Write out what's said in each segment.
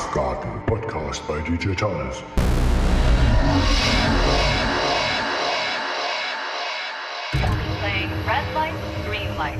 Rough Garden podcast by DJ Thomas. Red light, green light.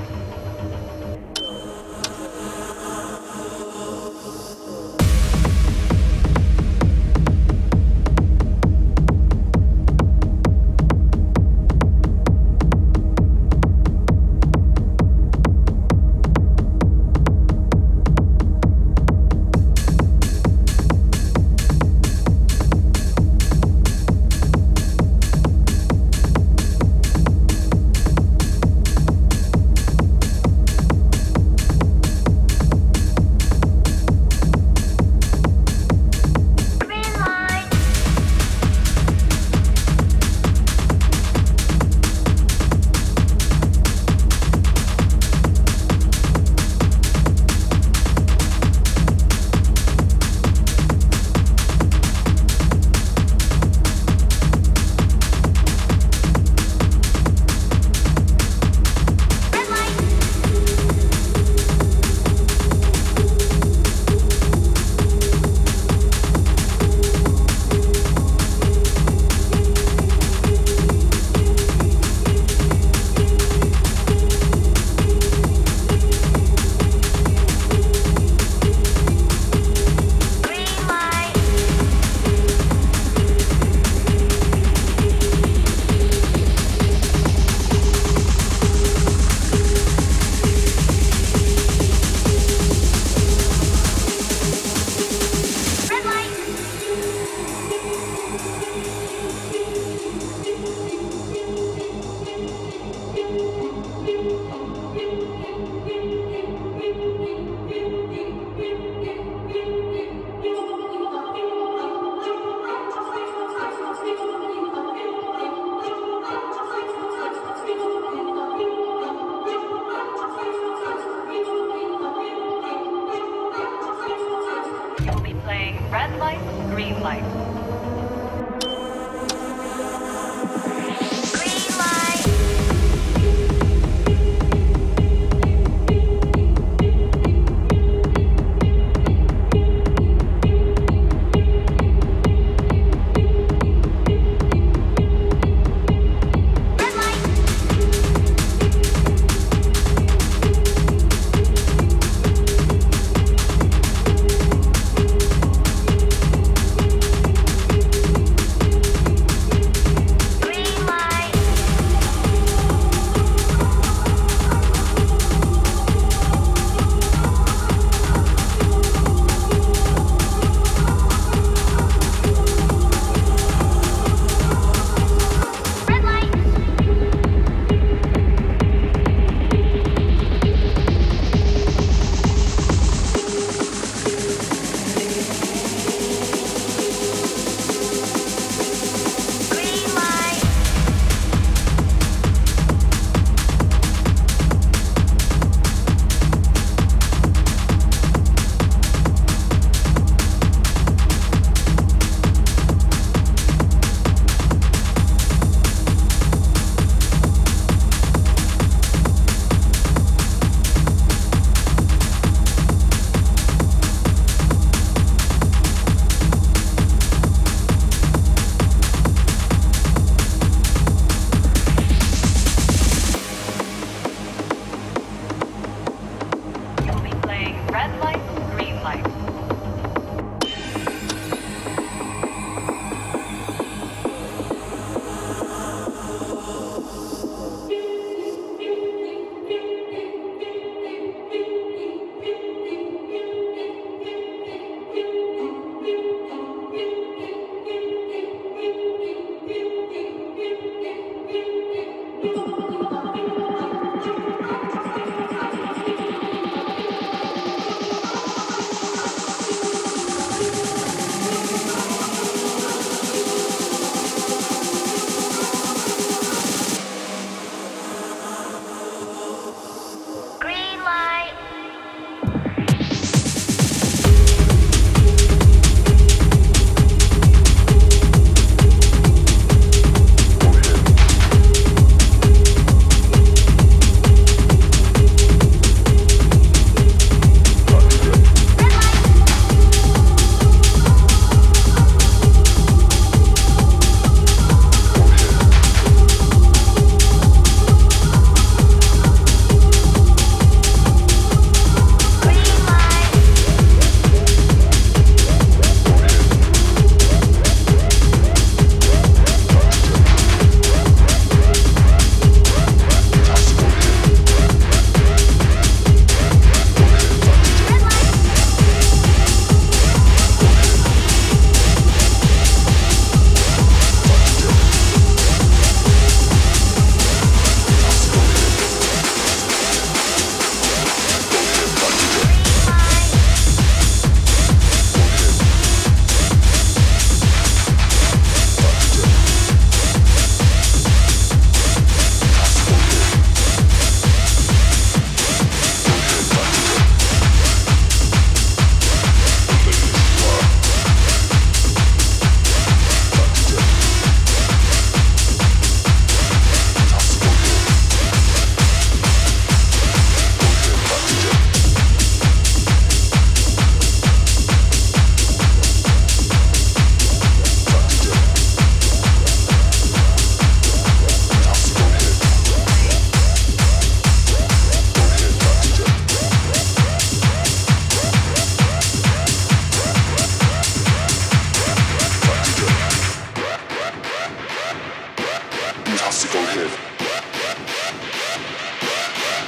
fantastic. Go ahead.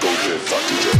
Go ahead, Dr. J.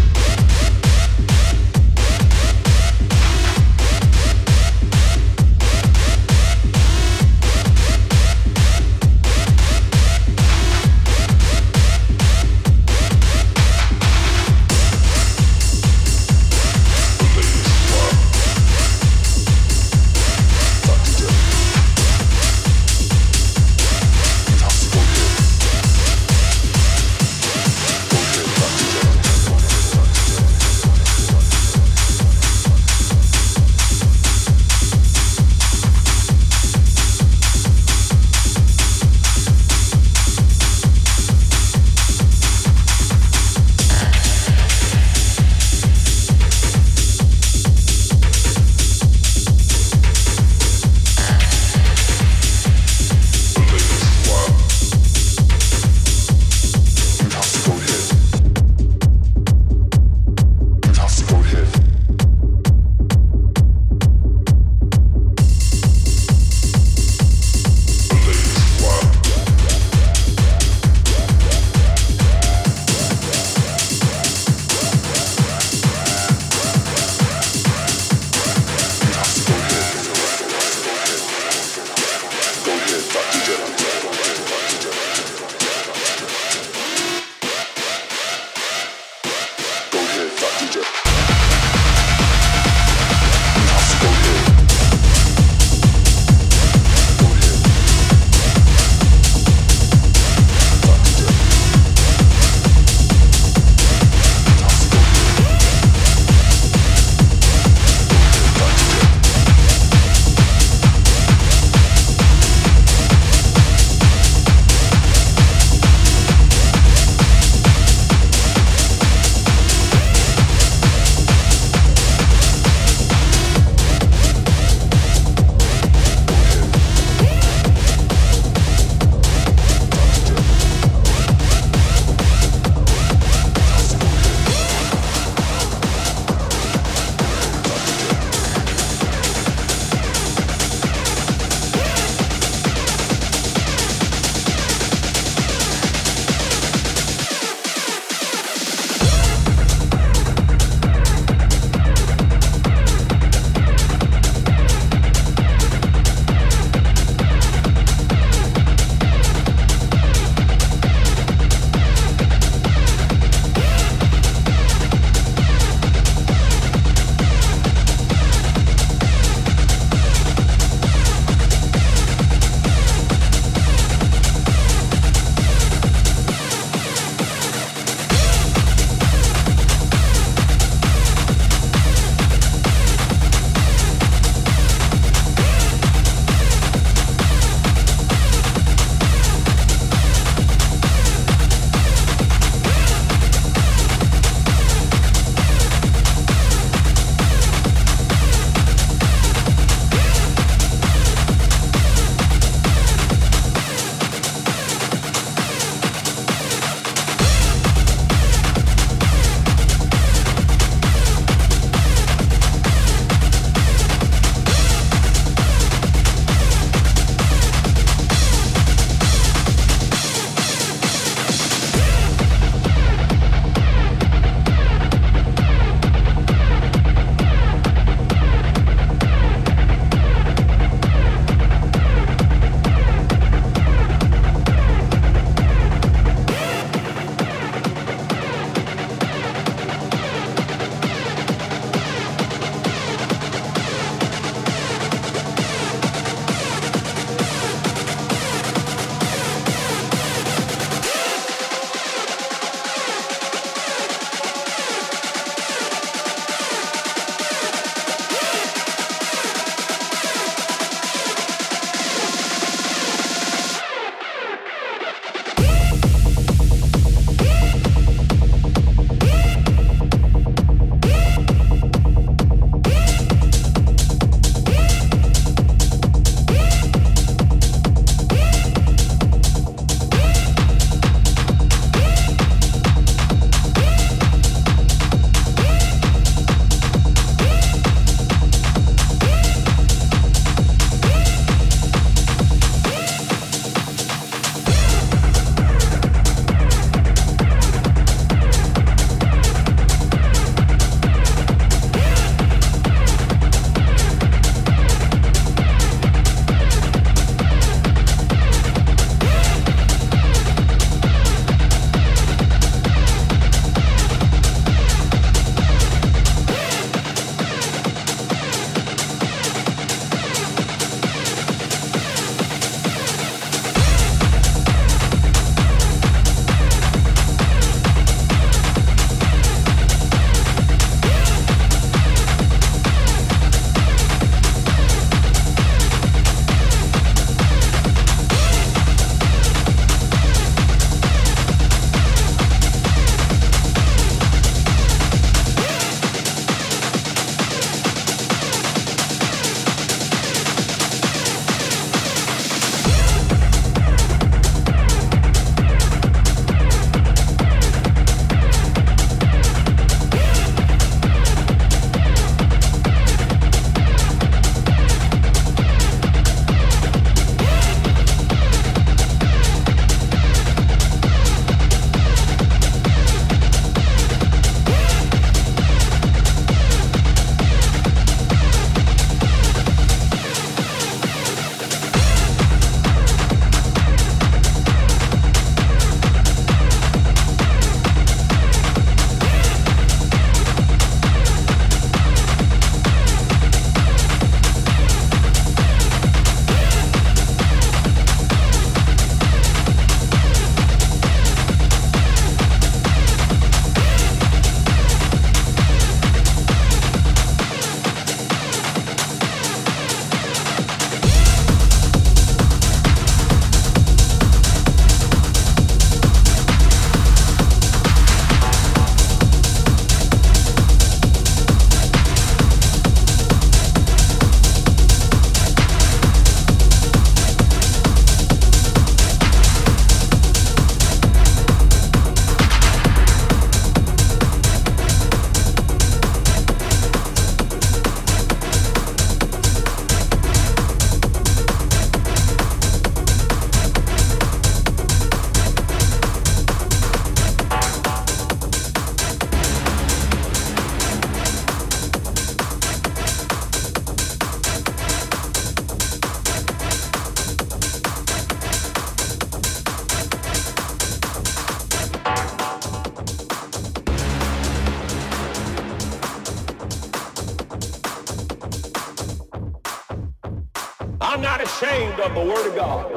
not ashamed of the Word of God,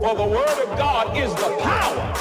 for the Word of God is the power.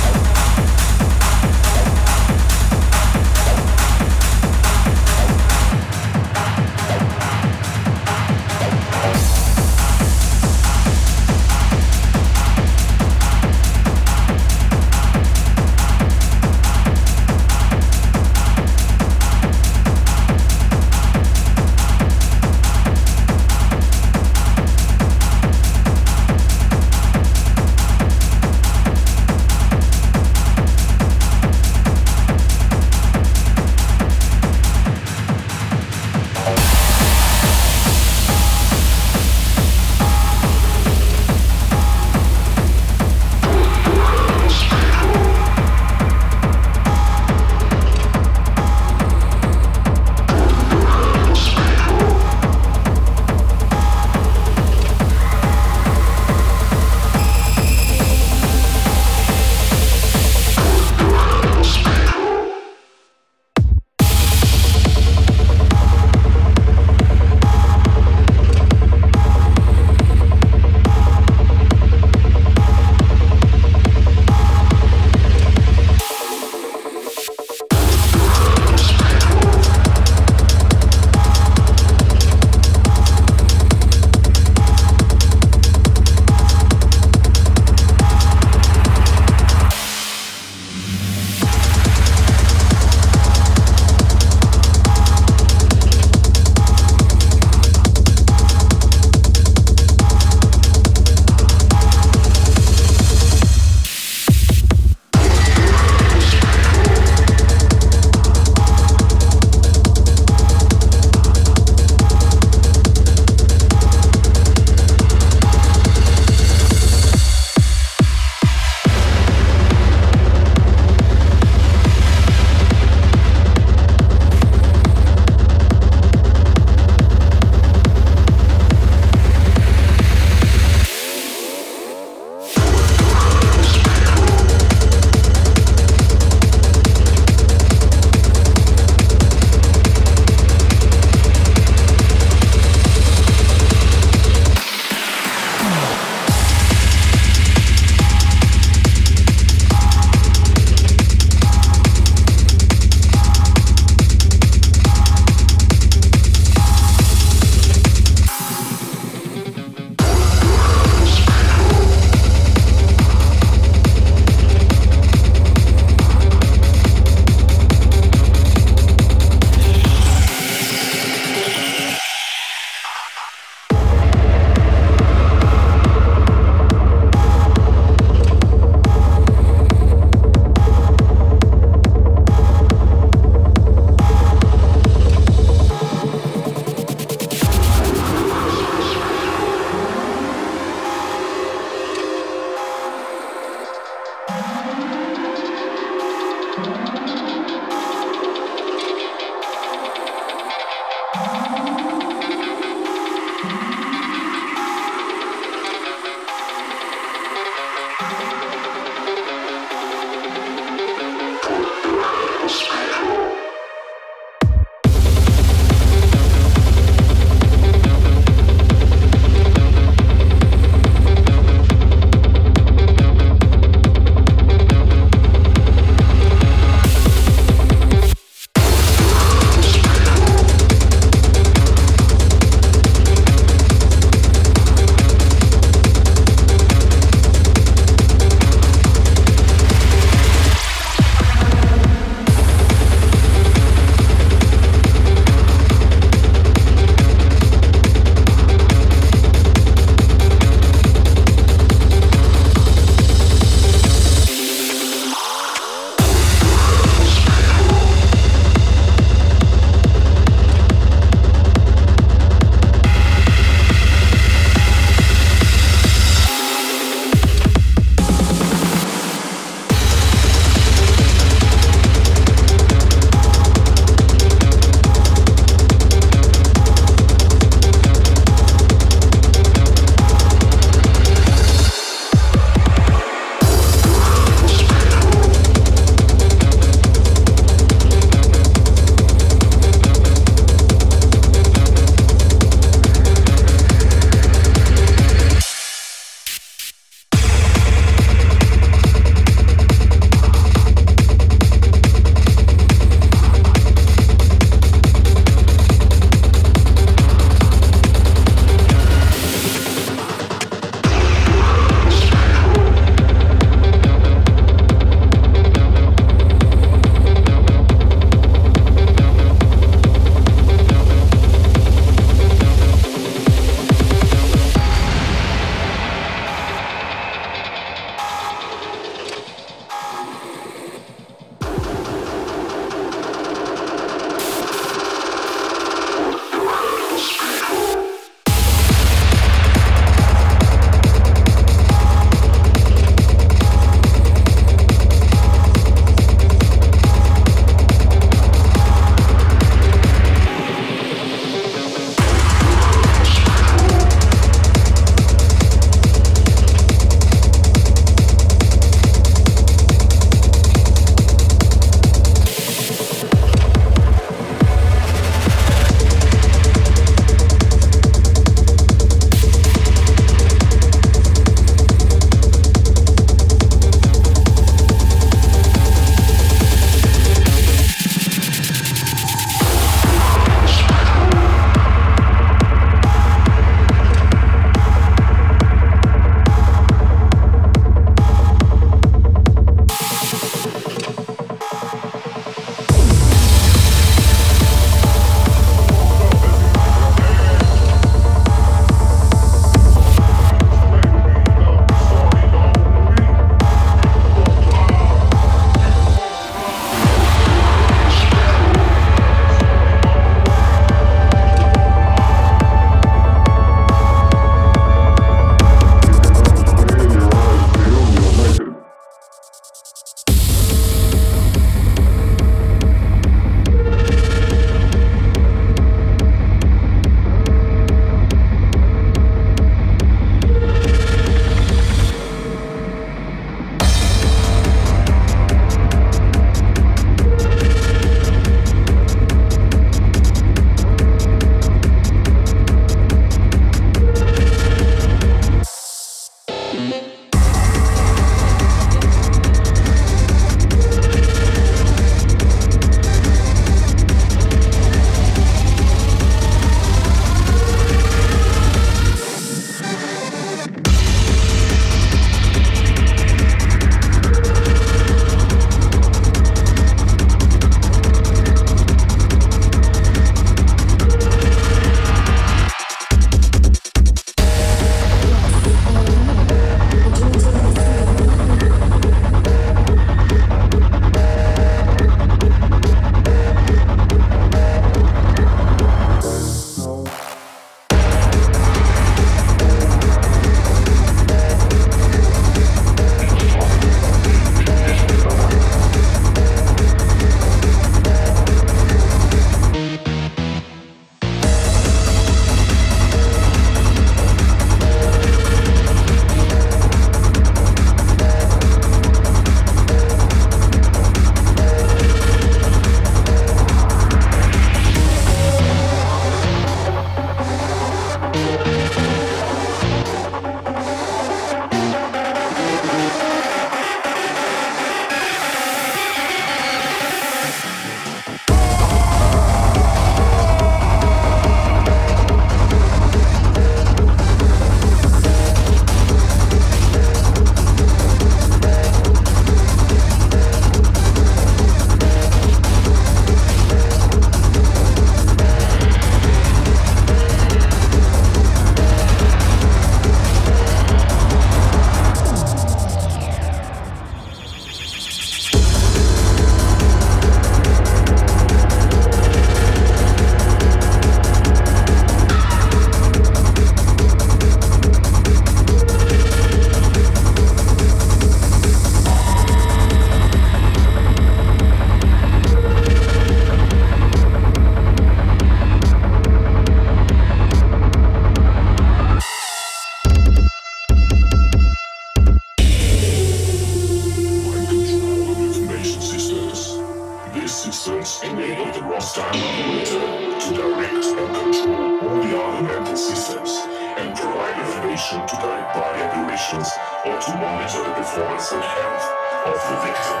performance and health of the victim.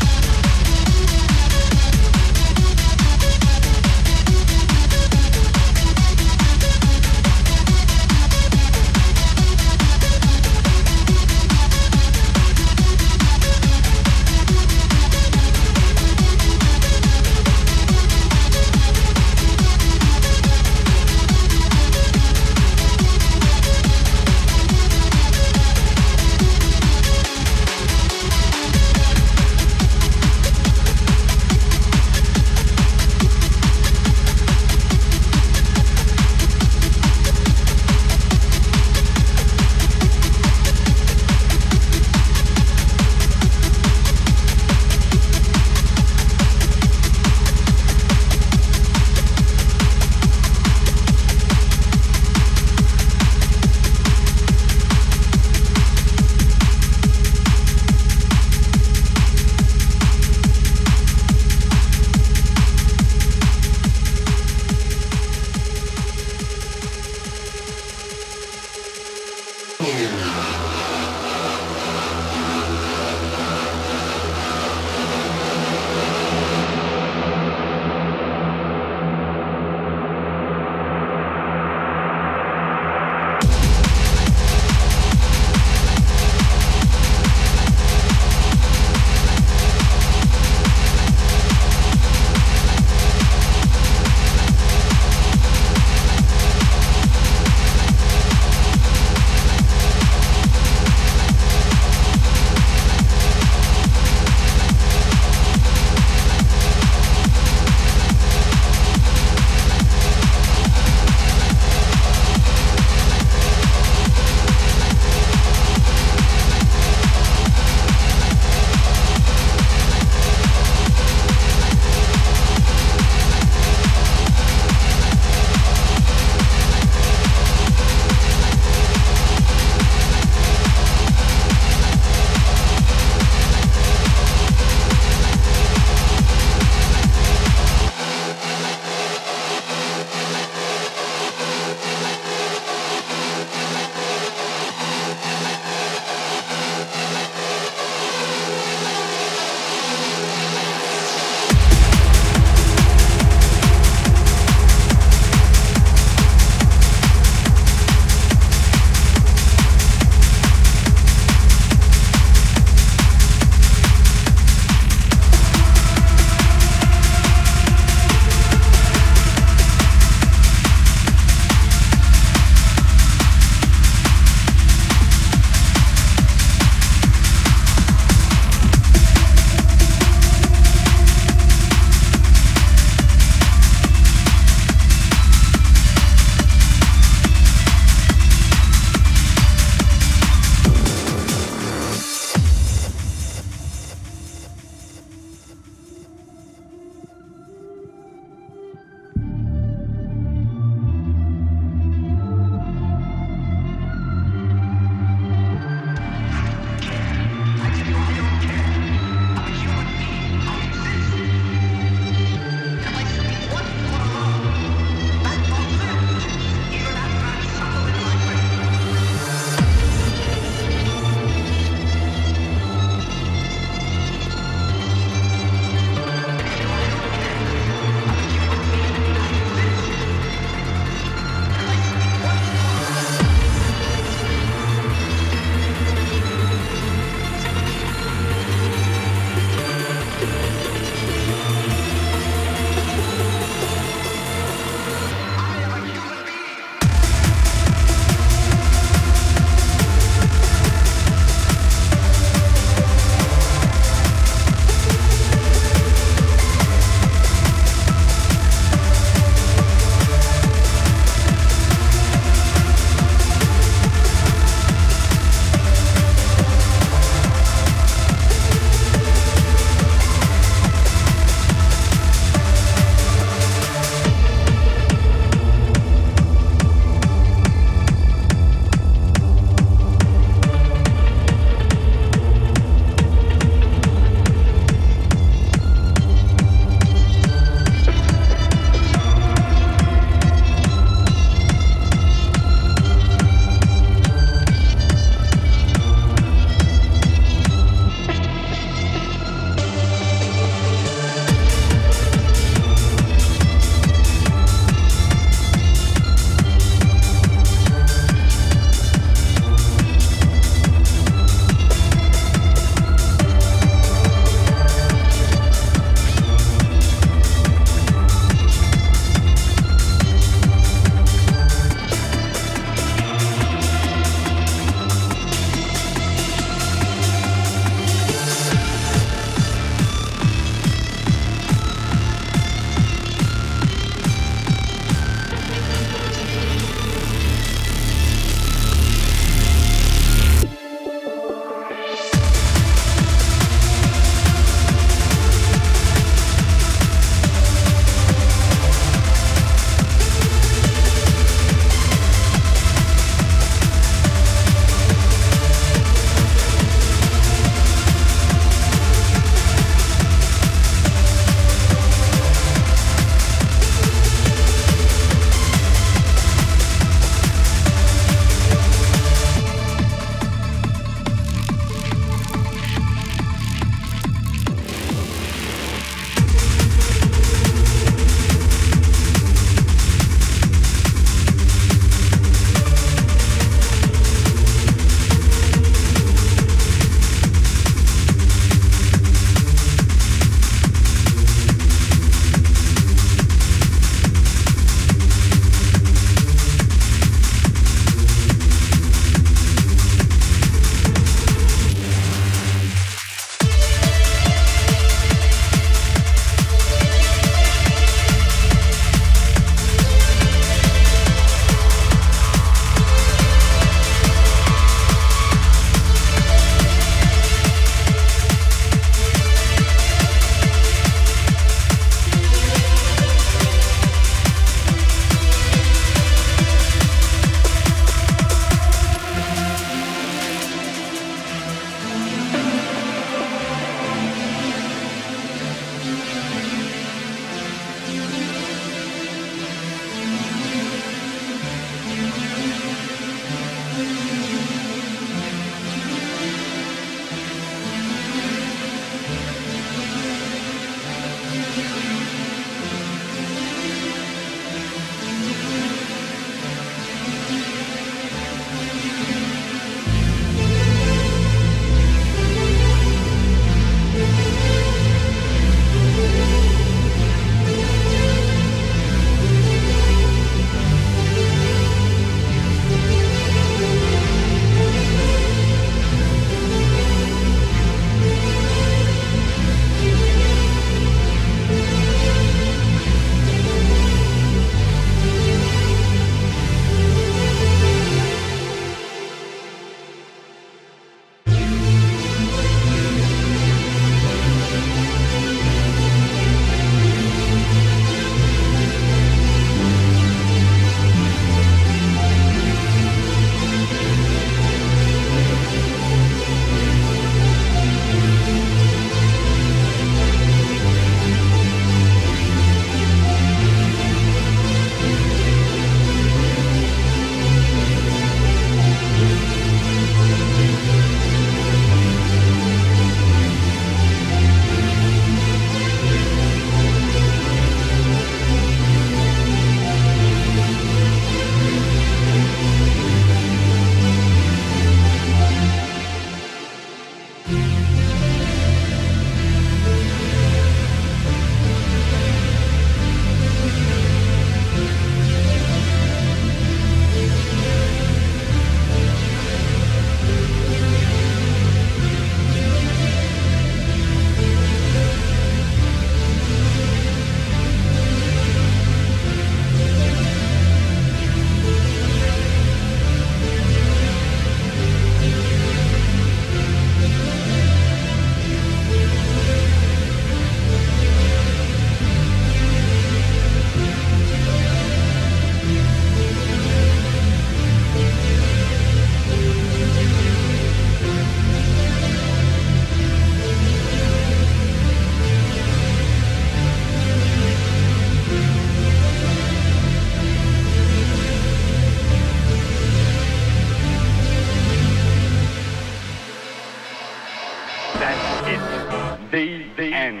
That's it. The end.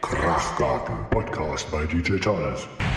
Kraftgarten Podcast by DJ Charles.